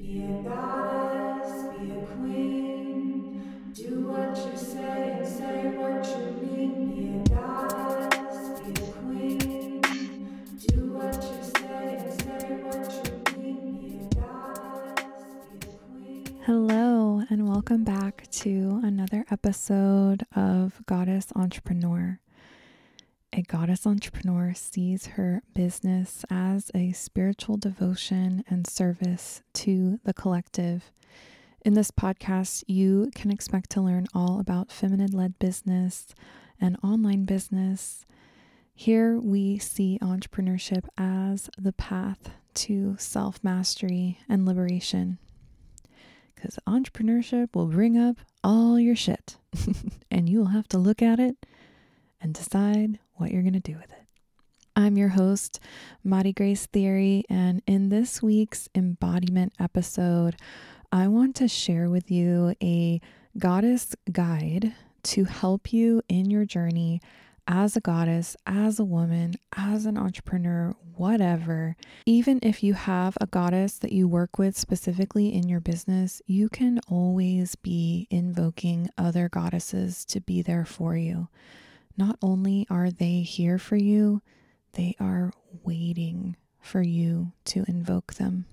Be a goddess, be a queen, do what you say and say what you mean. Be a goddess, be a queen, do what you say and say what you mean. Be a goddess, be a queen. Hello and welcome back to another episode of Goddess Entrepreneur. A goddess entrepreneur sees her business as a spiritual devotion and service to the collective. In this podcast, you can expect to learn all about feminine-led business and online business. Here we see entrepreneurship as the path to self-mastery and liberation, because entrepreneurship will bring up all your shit and you'll have to look at it and decide what you're going to do with it. I'm your host, Mary Grace Theory, and in this week's embodiment episode, I want to share with you a goddess guide to help you in your journey as a goddess, as a woman, as an entrepreneur, whatever. Even if you have a goddess that you work with specifically in your business, you can always be invoking other goddesses to be there for you. Not only are they here for you, they are waiting for you to invoke them.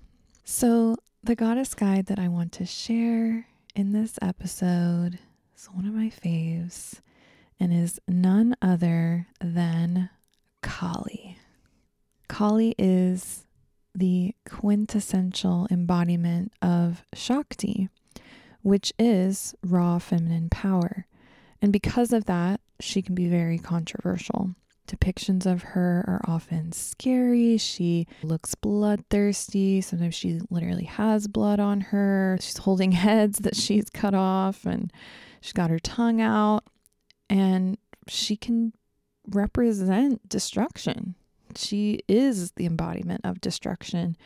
So the goddess guide that I want to share in this episode is one of my faves and is none other than Kali. Kali is the quintessential embodiment of Shakti, which is raw feminine power. And because of that, she can be very controversial. Depictions of her are often scary. She looks bloodthirsty. Sometimes she literally has blood on her. She's holding heads that she's cut off, and she's got her tongue out. And she can represent destruction. She is the embodiment of destruction.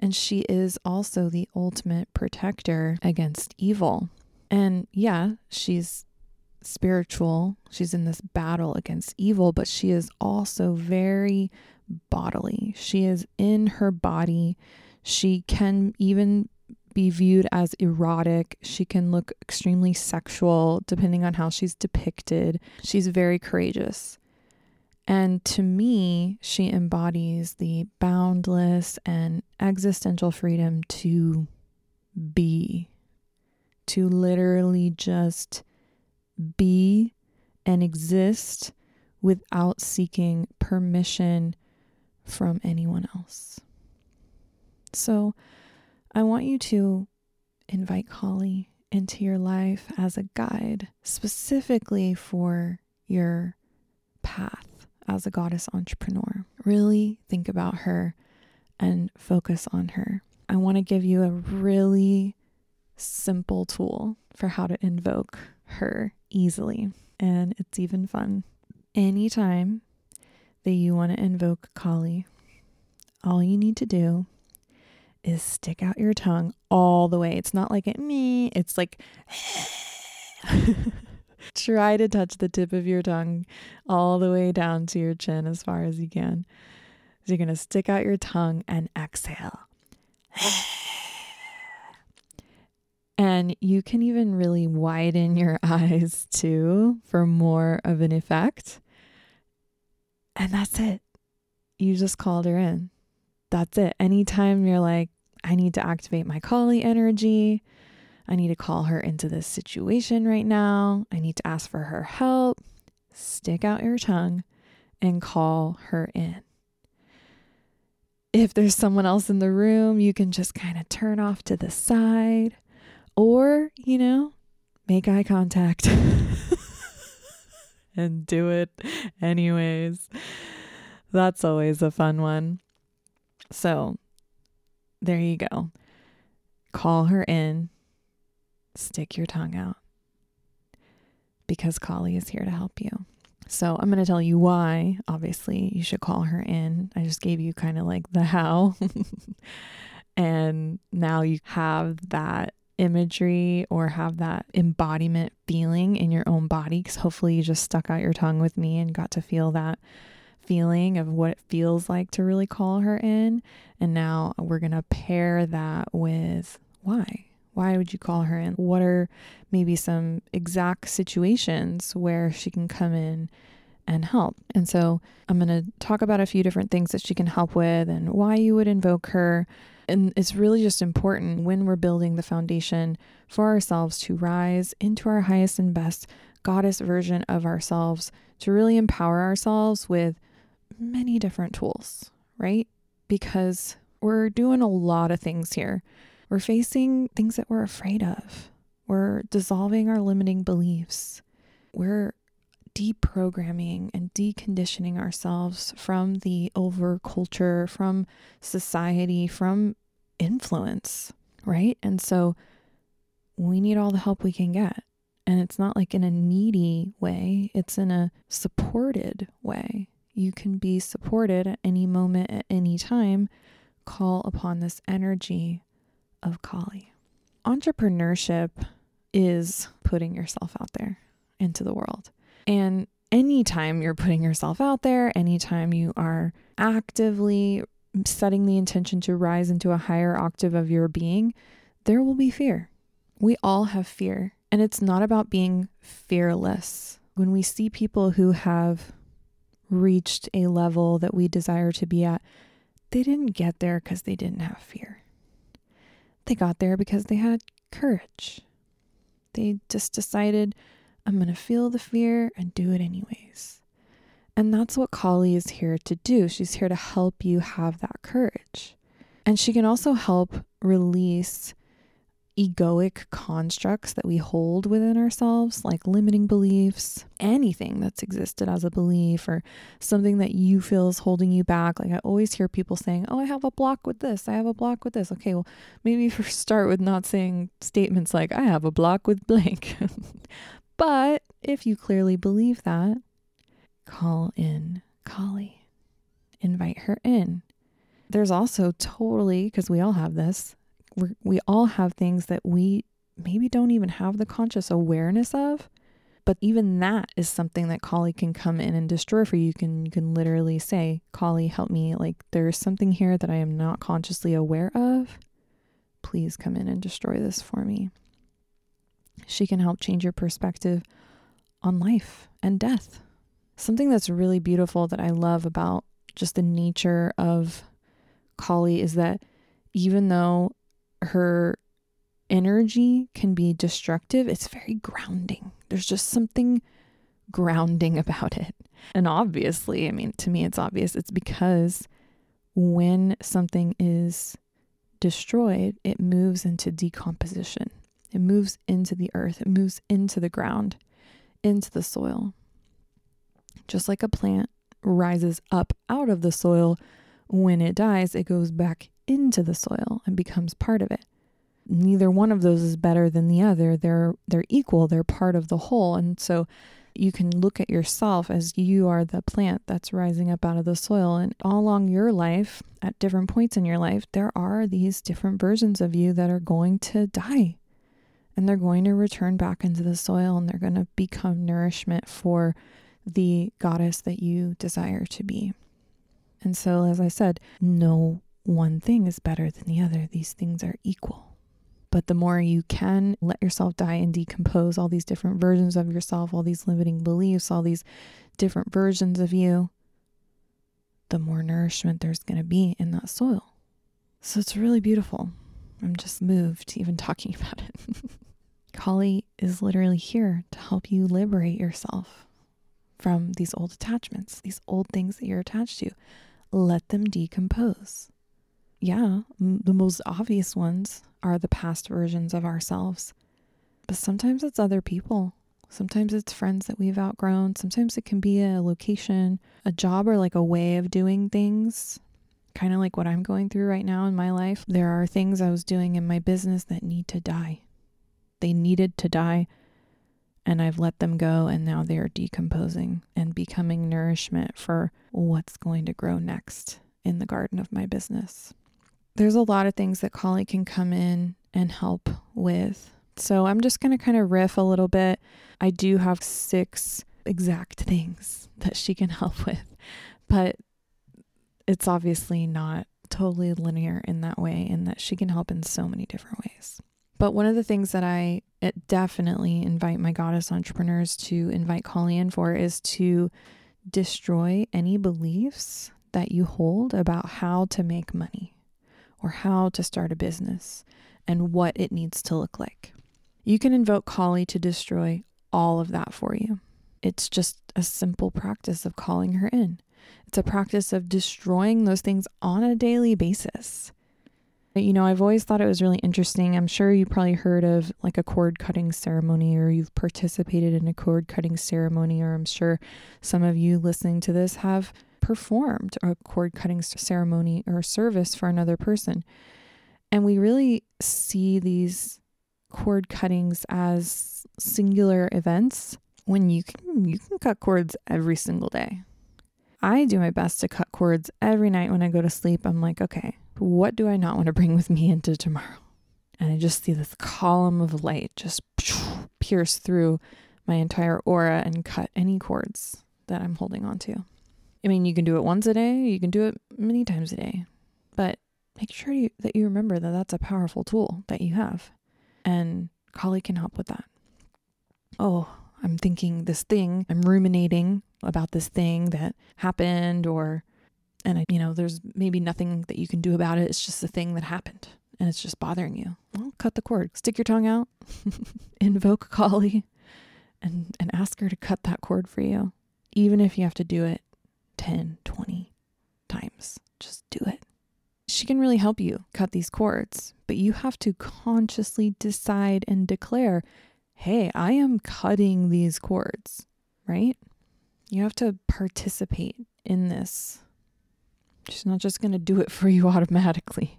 And she is also the ultimate protector against evil. And yeah, she's spiritual, she's in this battle against evil, but she is also very bodily. She is in her body. She can even be viewed as erotic. She can look extremely sexual depending on how she's depicted. She's very courageous. And to me, she embodies the boundless and existential freedom to be, to literally just be and exist without seeking permission from anyone else. So I want you to invite Kali into your life as a guide, specifically for your path as a goddess entrepreneur. Really think about her and focus on her. I want to give you a really simple tool for how to invoke her easily, and it's even fun. Anytime that you want to invoke Kali, all you need to do is stick out your tongue all the way. It's not like at me, it's like try to touch the tip of your tongue all the way down to your chin as far as you can. So you're going to stick out your tongue and exhale. And you can even really widen your eyes too for more of an effect. And that's it. You just called her in. That's it. Anytime you're like, I need to activate my Kali energy. I need to call her into this situation right now. I need to ask for her help. Stick out your tongue and call her in. If there's someone else in the room, you can just kind of turn off to the side. Or, you know, make eye contact and do it anyways. That's always a fun one. So there you go. Call her in. Stick your tongue out. Because Kali is here to help you. So I'm going to tell you why, obviously, you should call her in. I just gave you kind of like the how. And now you have that imagery or have that embodiment feeling in your own body, because hopefully you just stuck out your tongue with me and got to feel that feeling of what it feels like to really call her in. And now we're going to pair that with why. Why would you call her in? What are maybe some exact situations where she can come in and help? And so I'm going to talk about a few different things that she can help with and why you would invoke her. And it's really just important when we're building the foundation for ourselves to rise into our highest and best goddess version of ourselves, to really empower ourselves with many different tools, right? Because we're doing a lot of things here. We're facing things that we're afraid of. We're dissolving our limiting beliefs. We're deprogramming and deconditioning ourselves from the overculture, from society, from influence, right? And so we need all the help we can get. And it's not like in a needy way, it's in a supported way. You can be supported at any moment, at any time. Call upon this energy of Kali. Entrepreneurship is putting yourself out there into the world. And anytime you're putting yourself out there, anytime you are actively setting the intention to rise into a higher octave of your being, there will be fear. We all have fear. And it's not about being fearless. When we see people who have reached a level that we desire to be at, they didn't get there because they didn't have fear. They got there because they had courage. They just decided, I'm going to feel the fear and do it anyways. And that's what Kali is here to do. She's here to help you have that courage. And she can also help release egoic constructs that we hold within ourselves, like limiting beliefs, anything that's existed as a belief or something that you feel is holding you back. Like I always hear people saying, I have a block with this. I have a block with this. Okay, well, maybe first start with not saying statements like I have a block with blank. But if you clearly believe that, call in Kali. Invite her in. There's also totally, because we all have this, we all have things that we maybe don't even have the conscious awareness of, but even that is something that Kali can come in and destroy for you. You can literally say, Kali, help me. Like there's something here that I am not consciously aware of. Please come in and destroy this for me. She can help change your perspective on life and death. Something that's really beautiful that I love about just the nature of Kali is that even though her energy can be destructive, it's very grounding. There's just something grounding about it. And obviously, I mean, to me, it's obvious. It's because when something is destroyed, it moves into decomposition. It moves into the earth. It moves into the ground, into the soil. Just like a plant rises up out of the soil, when it dies, it goes back into the soil and becomes part of it. Neither one of those is better than the other. They're equal. They're part of the whole. And so you can look at yourself as you are the plant that's rising up out of the soil. And all along your life, at different points in your life, there are these different versions of you that are going to die. And they're going to return back into the soil and they're going to become nourishment for the goddess that you desire to be. And so, as I said, no one thing is better than the other. These things are equal. But the more you can let yourself die and decompose all these different versions of yourself, all these limiting beliefs, all these different versions of you, the more nourishment there's going to be in that soil. So it's really beautiful. I'm just moved even talking about it. Kali is literally here to help you liberate yourself from these old attachments, these old things that you're attached to. Let them decompose. Yeah, the most obvious ones are the past versions of ourselves. But sometimes it's other people. Sometimes it's friends that we've outgrown. Sometimes it can be a location, a job, or like a way of doing things. Kind of like what I'm going through right now in my life. There are things I was doing in my business that need to die. They needed to die, and I've let them go, and now they are decomposing and becoming nourishment for what's going to grow next in the garden of my business. There's a lot of things that Kali can come in and help with. So I'm just going to kind of riff a little bit. I do have 6 exact things that she can help with But it's obviously not totally linear in that way, in that she can help in so many different ways. But one of the things that I definitely invite my goddess entrepreneurs to invite Kali in for is to destroy any beliefs that you hold about how to make money or how to start a business and what it needs to look like. You can invoke Kali to destroy all of that for you. It's just a simple practice of calling her in. It's a practice of destroying those things on a daily basis. You know, I've always thought it was really interesting. I'm sure you probably heard of like a cord cutting ceremony, or you've participated in a cord cutting ceremony, or I'm sure some of you listening to this have performed a cord cutting ceremony or service for another person. And we really see these cord cuttings as singular events when you can cut cords every single day. I do my best to cut cords every night when I go to sleep. I'm like, okay, what do I not want to bring with me into tomorrow? And I just see this column of light just pierce through my entire aura and cut any cords that I'm holding on to. I mean, you can do it once a day, you can do it many times a day, but make sure that you remember that that's a powerful tool that you have. And Kali can help with that. Oh, I'm thinking this thing, I'm ruminating about this thing that happened, and there's maybe nothing that you can do about it. It's just a thing that happened and it's just bothering you. Well, cut the cord, stick your tongue out, invoke Kali and ask her to cut that cord for you. Even if you have to do it 10, 20 times, just do it. She can really help you cut these cords, but you have to consciously decide and declare, hey, I am cutting these cords, right? You have to participate in this. She's not just going to do it for you automatically.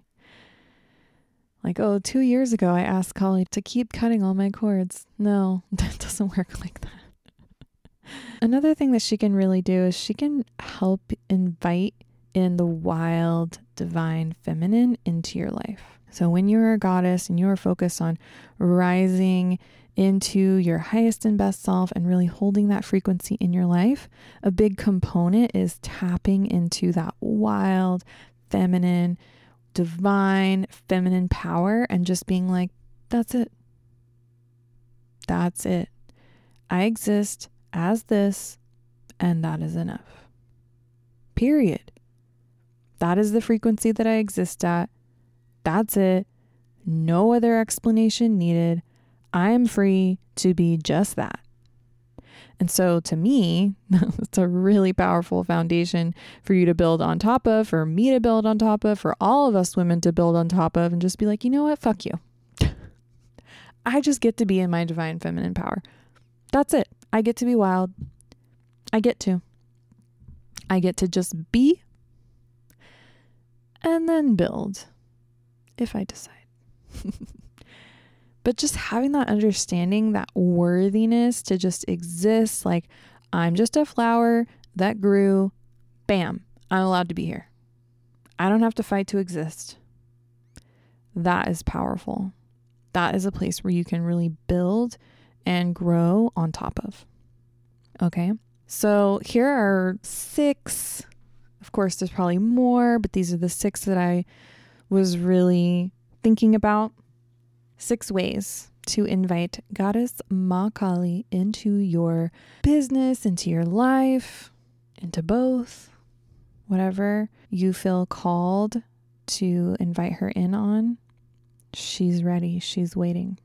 Like, 2 years ago, I asked Kali to keep cutting all my cords. No, that doesn't work like that. Another thing that she can really do is she can help invite in the wild divine feminine into your life. So when you're a goddess and you're focused on rising into your highest and best self and really holding that frequency in your life, a big component is tapping into that wild, feminine, divine, feminine power and just being like, that's it. That's it. I exist as this, and that is enough. Period. That is the frequency that I exist at. That's it. No other explanation needed. I am free to be just that. And so to me, it's a really powerful foundation for you to build on top of, for me to build on top of, for all of us women to build on top of, and just be like, you know what? Fuck you. I just get to be in my divine feminine power. That's it. I get to be wild. I get to just be. And then build, if I decide. But just having that understanding, that worthiness to just exist, like, I'm just a flower that grew, bam, I'm allowed to be here. I don't have to fight to exist. That is powerful. That is a place where you can really build and grow on top of. Okay, so here are 6. Of course, there's probably more, but these are the 6 that I was really thinking about. 6 ways to invite Goddess Mahakali into your business, into your life, into both, whatever you feel called to invite her in on. She's ready. She's waiting.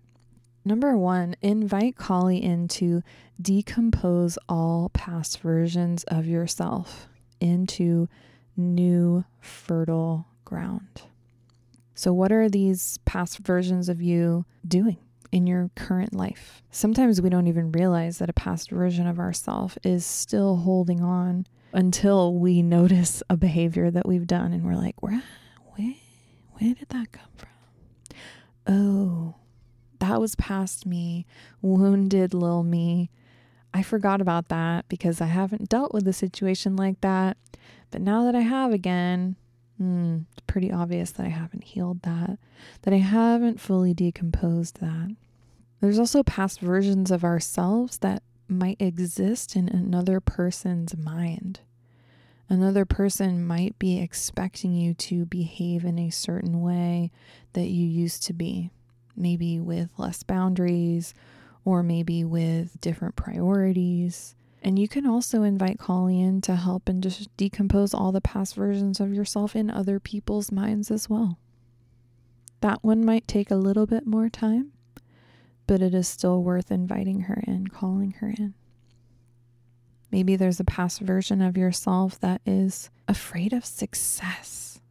Number 1, invite Kali in to decompose all past versions of yourself into new fertile ground. So what are these past versions of you doing in your current life? Sometimes we don't even realize that a past version of ourselves is still holding on until we notice a behavior that we've done and we're like, where did that come from? Oh, that was past me, wounded little me. I forgot about that because I haven't dealt with a situation like that. But now that I have again, it's pretty obvious that I haven't healed that I haven't fully decomposed that. There's also past versions of ourselves that might exist in another person's mind. Another person might be expecting you to behave in a certain way that you used to be, maybe with less boundaries or maybe with different priorities. And you can also invite Kali in to help and just decompose all the past versions of yourself in other people's minds as well. That one might take a little bit more time, but it is still worth inviting her in, calling her in. Maybe there's a past version of yourself that is afraid of success.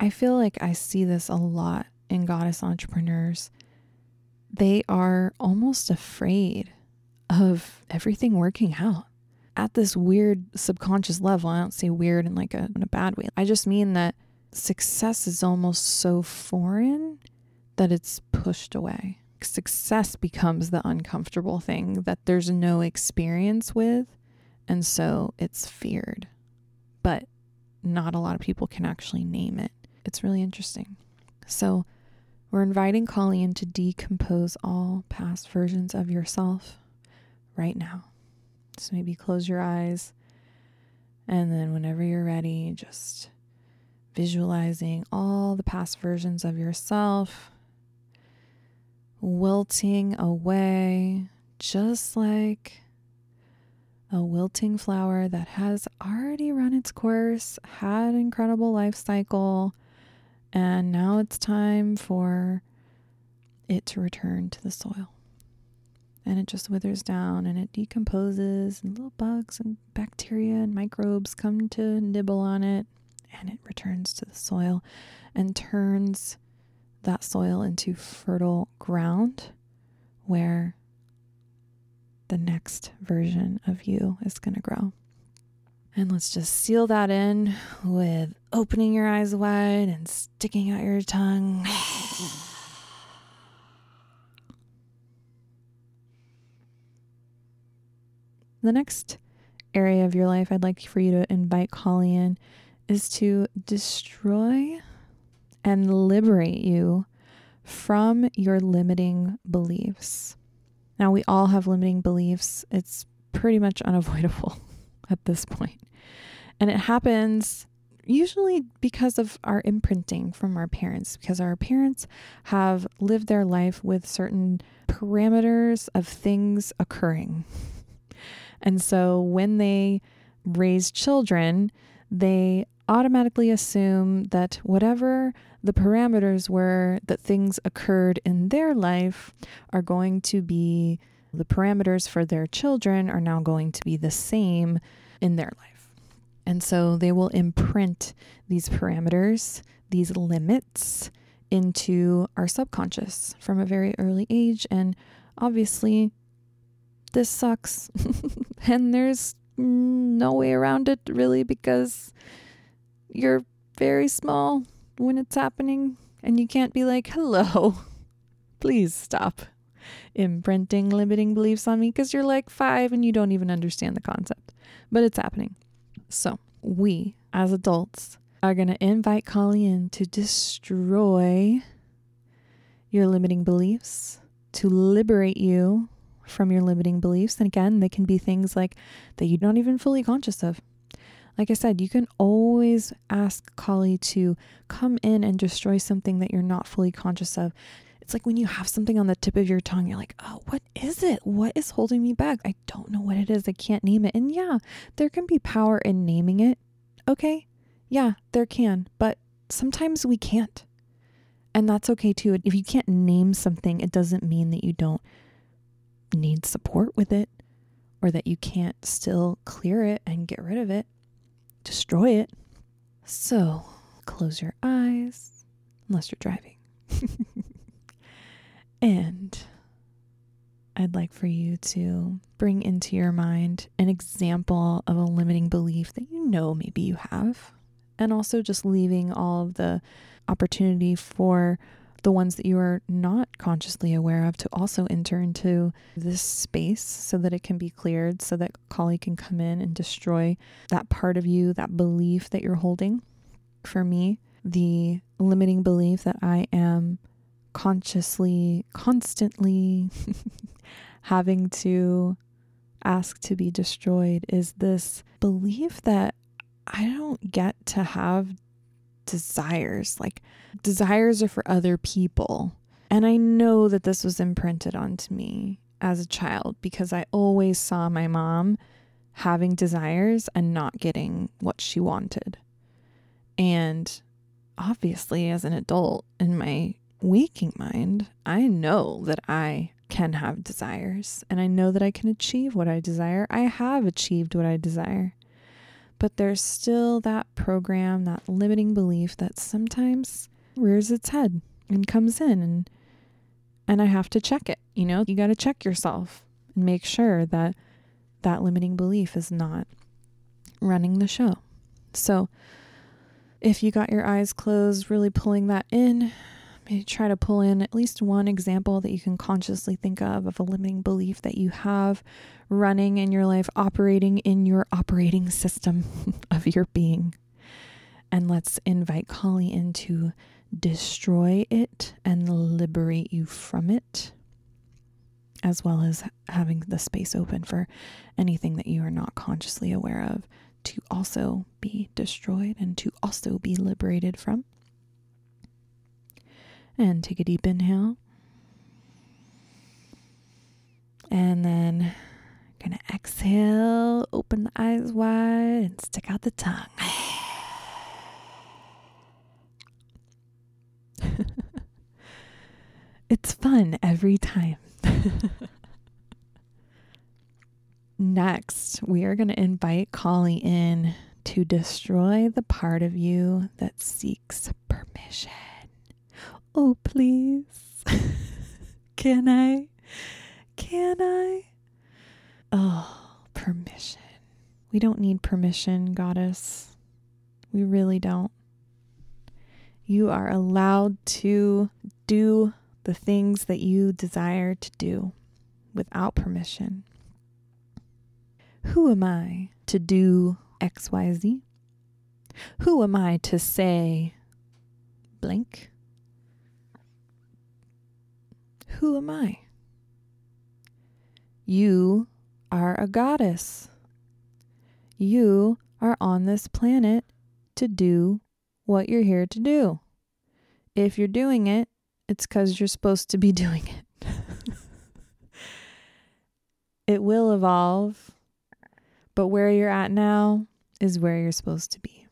I feel like I see this a lot in goddess entrepreneurs. They are almost afraid of everything working out at this weird subconscious level. I don't say weird in like in a bad way. I just mean that success is almost so foreign that it's pushed away. Success becomes the uncomfortable thing that there's no experience with. And so it's feared, but not a lot of people can actually name it. It's really interesting. So we're inviting Kali in to decompose all past versions of yourself right now. So maybe close your eyes, and then whenever you're ready, just visualizing all the past versions of yourself wilting away, just like a wilting flower that has already run its course, had an incredible life cycle, and now it's time for it to return to the soil. And it just withers down and it decomposes, and little bugs and bacteria and microbes come to nibble on it, and it returns to the soil and turns that soil into fertile ground where the next version of you is going to grow. And let's just seal that in with opening your eyes wide and sticking out your tongue. The next area of your life I'd like for you to invite Kali in is to destroy and liberate you from your limiting beliefs. Now, we all have limiting beliefs. It's pretty much unavoidable at this point. And it happens usually because of our imprinting from our parents, because our parents have lived their life with certain parameters of things occurring. And so when they raise children, they automatically assume that whatever the parameters were that things occurred in their life are going to be the parameters for their children are now going to be the same in their life. And so they will imprint these parameters, these limits into our subconscious from a very early age. And obviously this sucks and there's no way around it really, because you're very small when it's happening and you can't be like, hello, please stop imprinting limiting beliefs on me, because you're like 5 and you don't even understand the concept, but it's happening. So we as adults are going to invite Kali in to destroy your limiting beliefs, to liberate you from your limiting beliefs. And again, they can be things like that you're not even fully conscious of. Like I said, you can always ask Kali to come in and destroy something that you're not fully conscious of. It's like when you have something on the tip of your tongue, you're like, oh, what is it? What is holding me back? I don't know what it is. I can't name it. And yeah, there can be power in naming it. Okay. Yeah, there can. But sometimes we can't. And that's okay too. If you can't name something, it doesn't mean that you don't need support with it or that you can't still clear it and get rid of it. Destroy it. So close your eyes, unless you're driving. And I'd like for you to bring into your mind an example of a limiting belief that you know maybe you have, and also just leaving all of the opportunity for the ones that you are not consciously aware of to also enter into this space so that it can be cleared, so that Kali can come in and destroy that part of you, that belief that you're holding. For me, the limiting belief that I am consciously, constantly having to ask to be destroyed is this belief that I don't get to have desires. Like, desires are for other people. And I know that this was imprinted onto me as a child because I always saw my mom having desires and not getting what she wanted. And obviously, as an adult in my waking mind, I know that I can have desires and I know that I can achieve what I desire. I have achieved what I desire. But there's still that program, that limiting belief that sometimes rears its head and comes in, and I have to check it. You know, you got to check yourself and make sure that that limiting belief is not running the show. So if you got your eyes closed, really pulling that in, maybe try to pull in at least one example that you can consciously think of a limiting belief that you have running in your life, operating in your operating system of your being. And let's invite Kali in to destroy it and liberate you from it, as well as having the space open for anything that you are not consciously aware of to also be destroyed and to also be liberated from. And take a deep inhale. And then gonna exhale, open the eyes wide and stick out the tongue. It's fun every time. Next, we are going to invite Kali in to destroy the part of you that seeks permission. Oh, please. Can I? Oh, permission. We don't need permission, Goddess. We really don't. You are allowed to do the things that you desire to do without permission. Who am I to do XYZ? Who am I to say blank? Who am I? You are a goddess. You are on this planet to do what you're here to do. If you're doing it, it's because you're supposed to be doing it. It will evolve, but where you're at now is where you're supposed to be.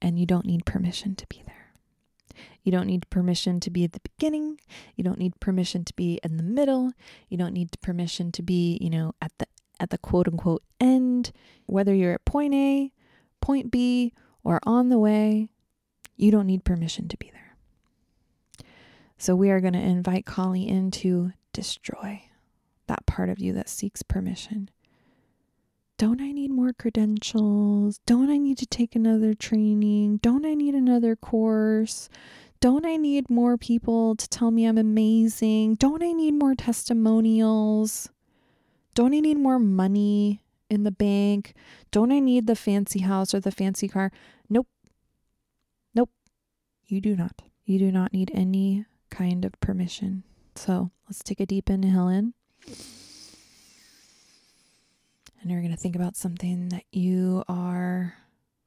And you don't need permission to be there. You don't need permission to be at the beginning. You don't need permission to be in the middle. You don't need permission to be, at the quote unquote end. Whether you're at point A, point B, or on the way, you don't need permission to be there. So we are going to invite Kali in to destroy that part of you that seeks permission. Don't I need more credentials? Don't I need to take another training? Don't I need another course? Don't I need more people to tell me I'm amazing? Don't I need more testimonials? Don't I need more money in the bank? Don't I need the fancy house or the fancy car? Nope. You do not. You do not need any kind of permission. So let's take a deep inhale in. And you're going to think about something that you are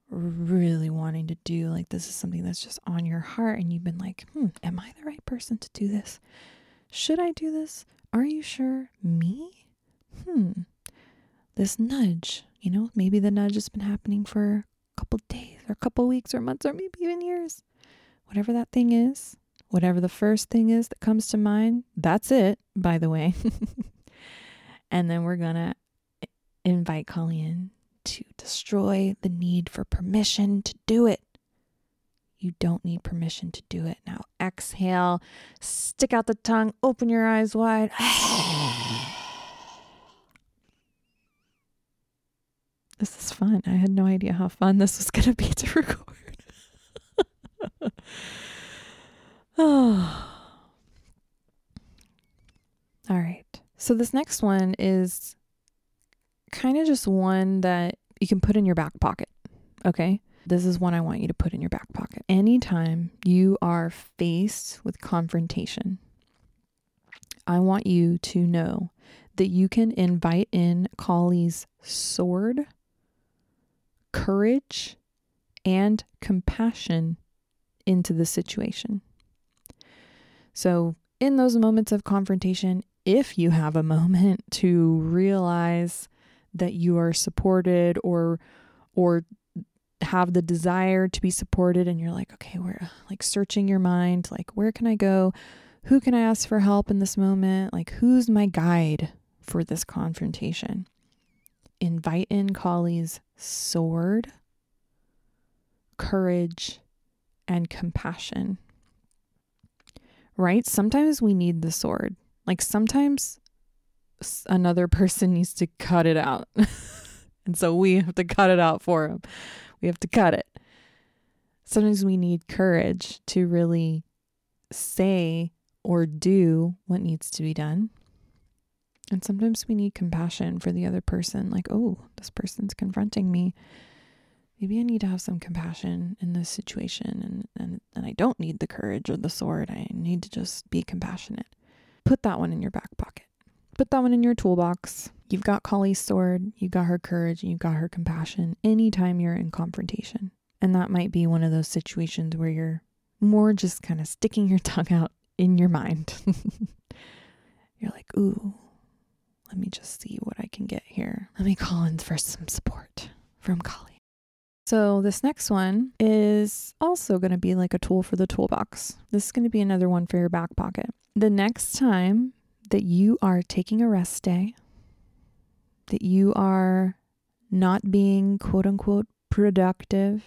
really wanting to do. Like, this is something that's just on your heart and you've been like, am I the right person to do this? Should I do this? Are you sure? Me? This nudge, maybe the nudge has been happening for a couple days or a couple weeks or months or maybe even years. Whatever that thing is, whatever the first thing is that comes to mind, that's it, by the way. And then we're going to invite Kali in to destroy the need for permission to do it. You don't need permission to do it. Now exhale, stick out the tongue, open your eyes wide. This is fun. I had no idea how fun this was going to be to record. Oh. All right. So this next one is kind of just one that you can put in your back pocket. Okay. This is one I want you to put in your back pocket. Anytime you are faced with confrontation, I want you to know that you can invite in Kali's sword courage and compassion into the situation. So in those moments of confrontation, if you have a moment to realize that you are supported or have the desire to be supported, and you're like, okay, we're like searching your mind, like, where can I go? Who can I ask for help in this moment? Like, who's my guide for this confrontation? Invite in Kali's sword, courage, and compassion, right? Sometimes we need the sword. Like, sometimes another person needs to cut it out. And so we have to cut it out for them. We have to cut it. Sometimes we need courage to really say or do what needs to be done. And sometimes we need compassion for the other person. Like, oh, this person's confronting me. Maybe I need to have some compassion in this situation. And I don't need the courage or the sword. I need to just be compassionate. Put that one in your back pocket. Put that one in your toolbox. You've got Kali's sword, you got her courage, and you got her compassion anytime you're in confrontation. And that might be one of those situations where you're more just kind of sticking your tongue out in your mind. You're like, ooh, let me just see what I can get here. Let me call in for some support from Kali. So this next one is also going to be like a tool for the toolbox. This is going to be another one for your back pocket. The next time that you are taking a rest day, that you are not being quote unquote productive,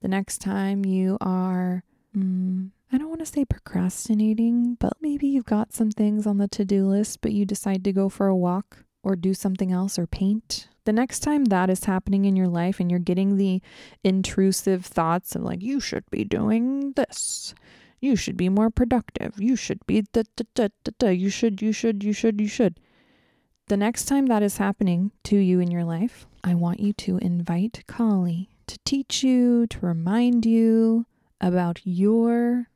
the next time you are, I don't want to say procrastinating, but maybe you've got some things on the to-do list, but you decide to go for a walk or do something else or paint. The next time that is happening in your life and you're getting the intrusive thoughts of like, you should be doing this. You should be more productive. You should be you should. The next time that is happening to you in your life, I want you to invite Kali to teach you, to remind you about your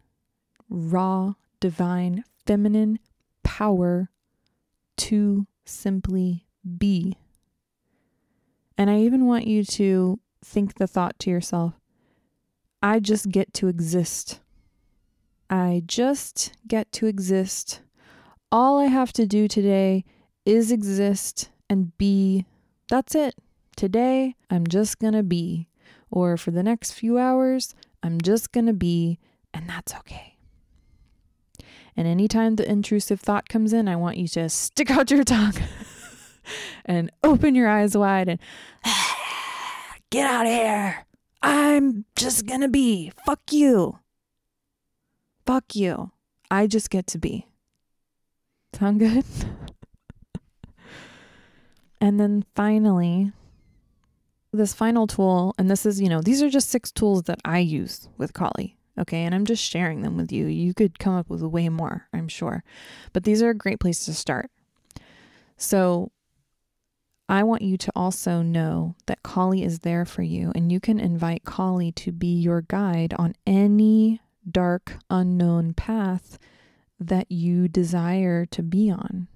raw, divine, feminine power to simply be. And I even want you to think the thought to yourself, I just get to exist. I just get to exist. All I have to do today is exist and be. That's it. Today, I'm just gonna be. Or for the next few hours, I'm just going to be, and that's okay. And anytime the intrusive thought comes in, I want you to stick out your tongue and open your eyes wide and get out of here. I'm just going to be. Fuck you. Fuck you. I just get to be. Sound good? And then finally, this final tool, and this is, these are just 6 tools that I use with Kali, okay? And I'm just sharing them with you. You could come up with way more, I'm sure. But these are a great place to start. So I want you to also know that Kali is there for you, and you can invite Kali to be your guide on any dark, unknown path that you desire to be on,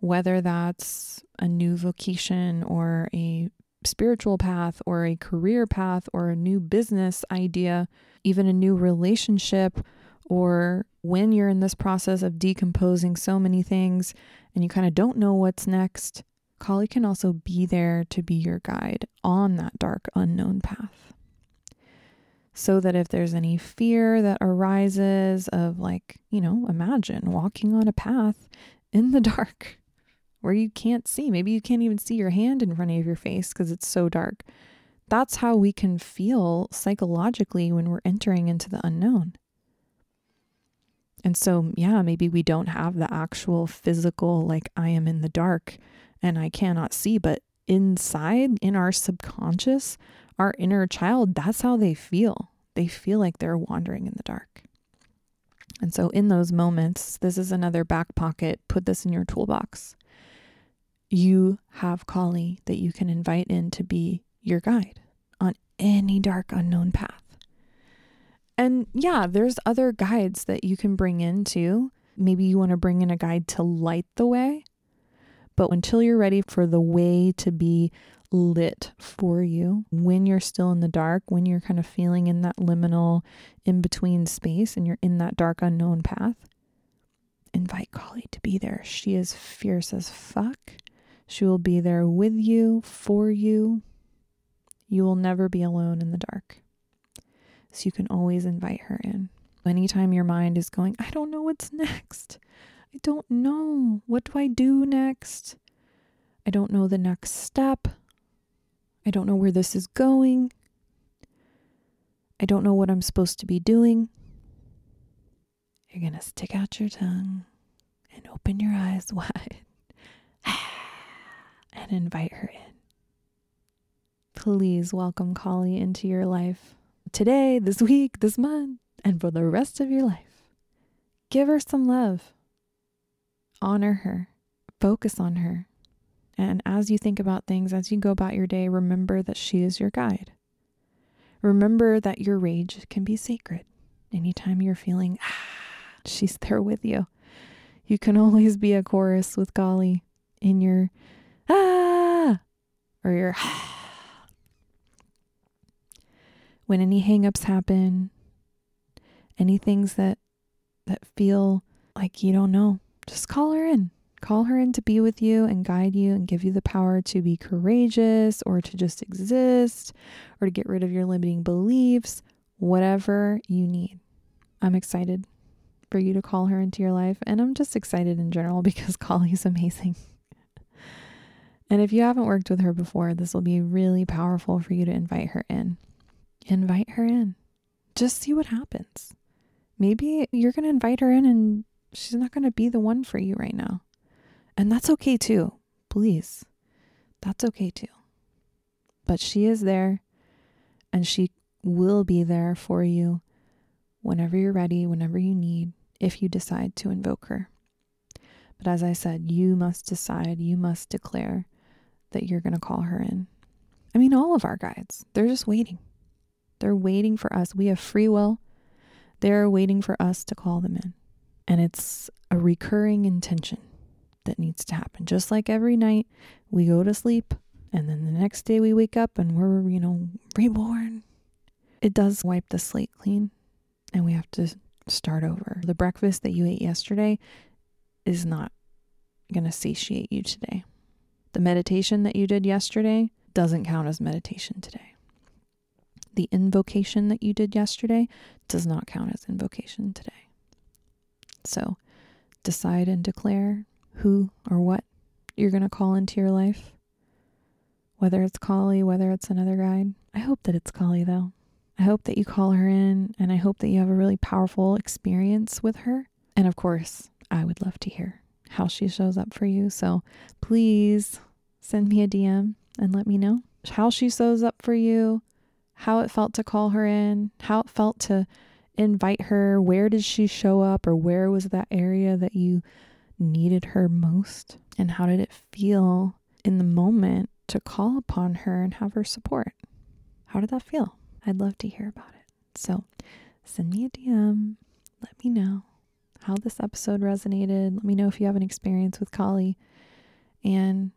whether that's a new vocation or a spiritual path or a career path or a new business idea, even a new relationship, or when you're in this process of decomposing so many things and you kind of don't know what's next, Kali can also be there to be your guide on that dark unknown path. So that if there's any fear that arises of like, imagine walking on a path in the dark, where you can't see. Maybe you can't even see your hand in front of your face because it's so dark. That's how we can feel psychologically when we're entering into the unknown. And so, maybe we don't have the actual physical, like I am in the dark and I cannot see, but inside, in our subconscious, our inner child, that's how they feel. They feel like they're wandering in the dark. And so in those moments, this is another back pocket. Put this in your toolbox. You have Kali that you can invite in to be your guide on any dark unknown path. And there's other guides that you can bring in too. Maybe you want to bring in a guide to light the way, but until you're ready for the way to be lit for you when you're still in the dark, when you're kind of feeling in that liminal in-between space and you're in that dark unknown path. Invite Kali to be there. She is fierce as fuck. She will be there with you, for you. You will never be alone in the dark. So you can always invite her in. Anytime your mind is going, I don't know what's next. I don't know. What do I do next? I don't know the next step. I don't know where this is going. I don't know what I'm supposed to be doing. You're going to stick out your tongue and open your eyes wide and invite her in. Please welcome Kali into your life today, this week, this month, and for the rest of your life. Give her some love. Honor her. Focus on her. And as you think about things, as you go about your day, remember that she is your guide. Remember that your rage can be sacred. Anytime you're feeling, she's there with you. You can always be a chorus with Kali in your, or your, When any hangups happen, any things that feel like you don't know, just call her in. Call her in to be with you and guide you and give you the power to be courageous or to just exist or to get rid of your limiting beliefs, whatever you need. I'm excited for you to call her into your life. And I'm just excited in general because Kali's amazing. And if you haven't worked with her before, this will be really powerful for you to invite her in. Invite her in. Just see what happens. Maybe you're going to invite her in and she's not going to be the one for you right now. And that's okay too. Please. That's okay too. But she is there and she will be there for you whenever you're ready, whenever you need, if you decide to invoke her. But as I said, you must decide, you must declare that you're going to call her in. I mean, all of our guides, they're just waiting. They're waiting for us. We have free will. They're waiting for us to call them in. And it's a recurring intention that needs to happen. Just like every night we go to sleep and then the next day we wake up and we're, reborn. It does wipe the slate clean and we have to start over. The breakfast that you ate yesterday is not going to satiate you today. The meditation that you did yesterday doesn't count as meditation today. The invocation that you did yesterday does not count as invocation today. So decide and declare who or what you're going to call into your life, whether it's Kali, whether it's another guide. I hope that it's Kali, though. I hope that you call her in, and I hope that you have a really powerful experience with her. And of course, I would love to hear how she shows up for you. So please send me a DM and let me know how she shows up for you, how it felt to call her in, how it felt to invite her, where did she show up, or where was that area that you needed her most, and how did it feel in the moment to call upon her and have her support? How did that feel? I'd love to hear about it. So send me a DM. Let me know how this episode resonated. Let me know if you have an experience with Kali. And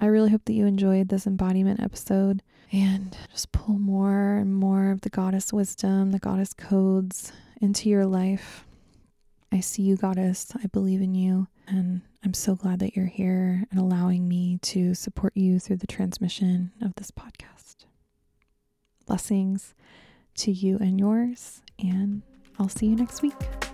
I really hope that you enjoyed this embodiment episode and just pull more and more of the goddess wisdom, the goddess codes into your life. I see you, goddess. I believe in you. And I'm so glad that you're here and allowing me to support you through the transmission of this podcast. Blessings to you and yours. And I'll see you next week.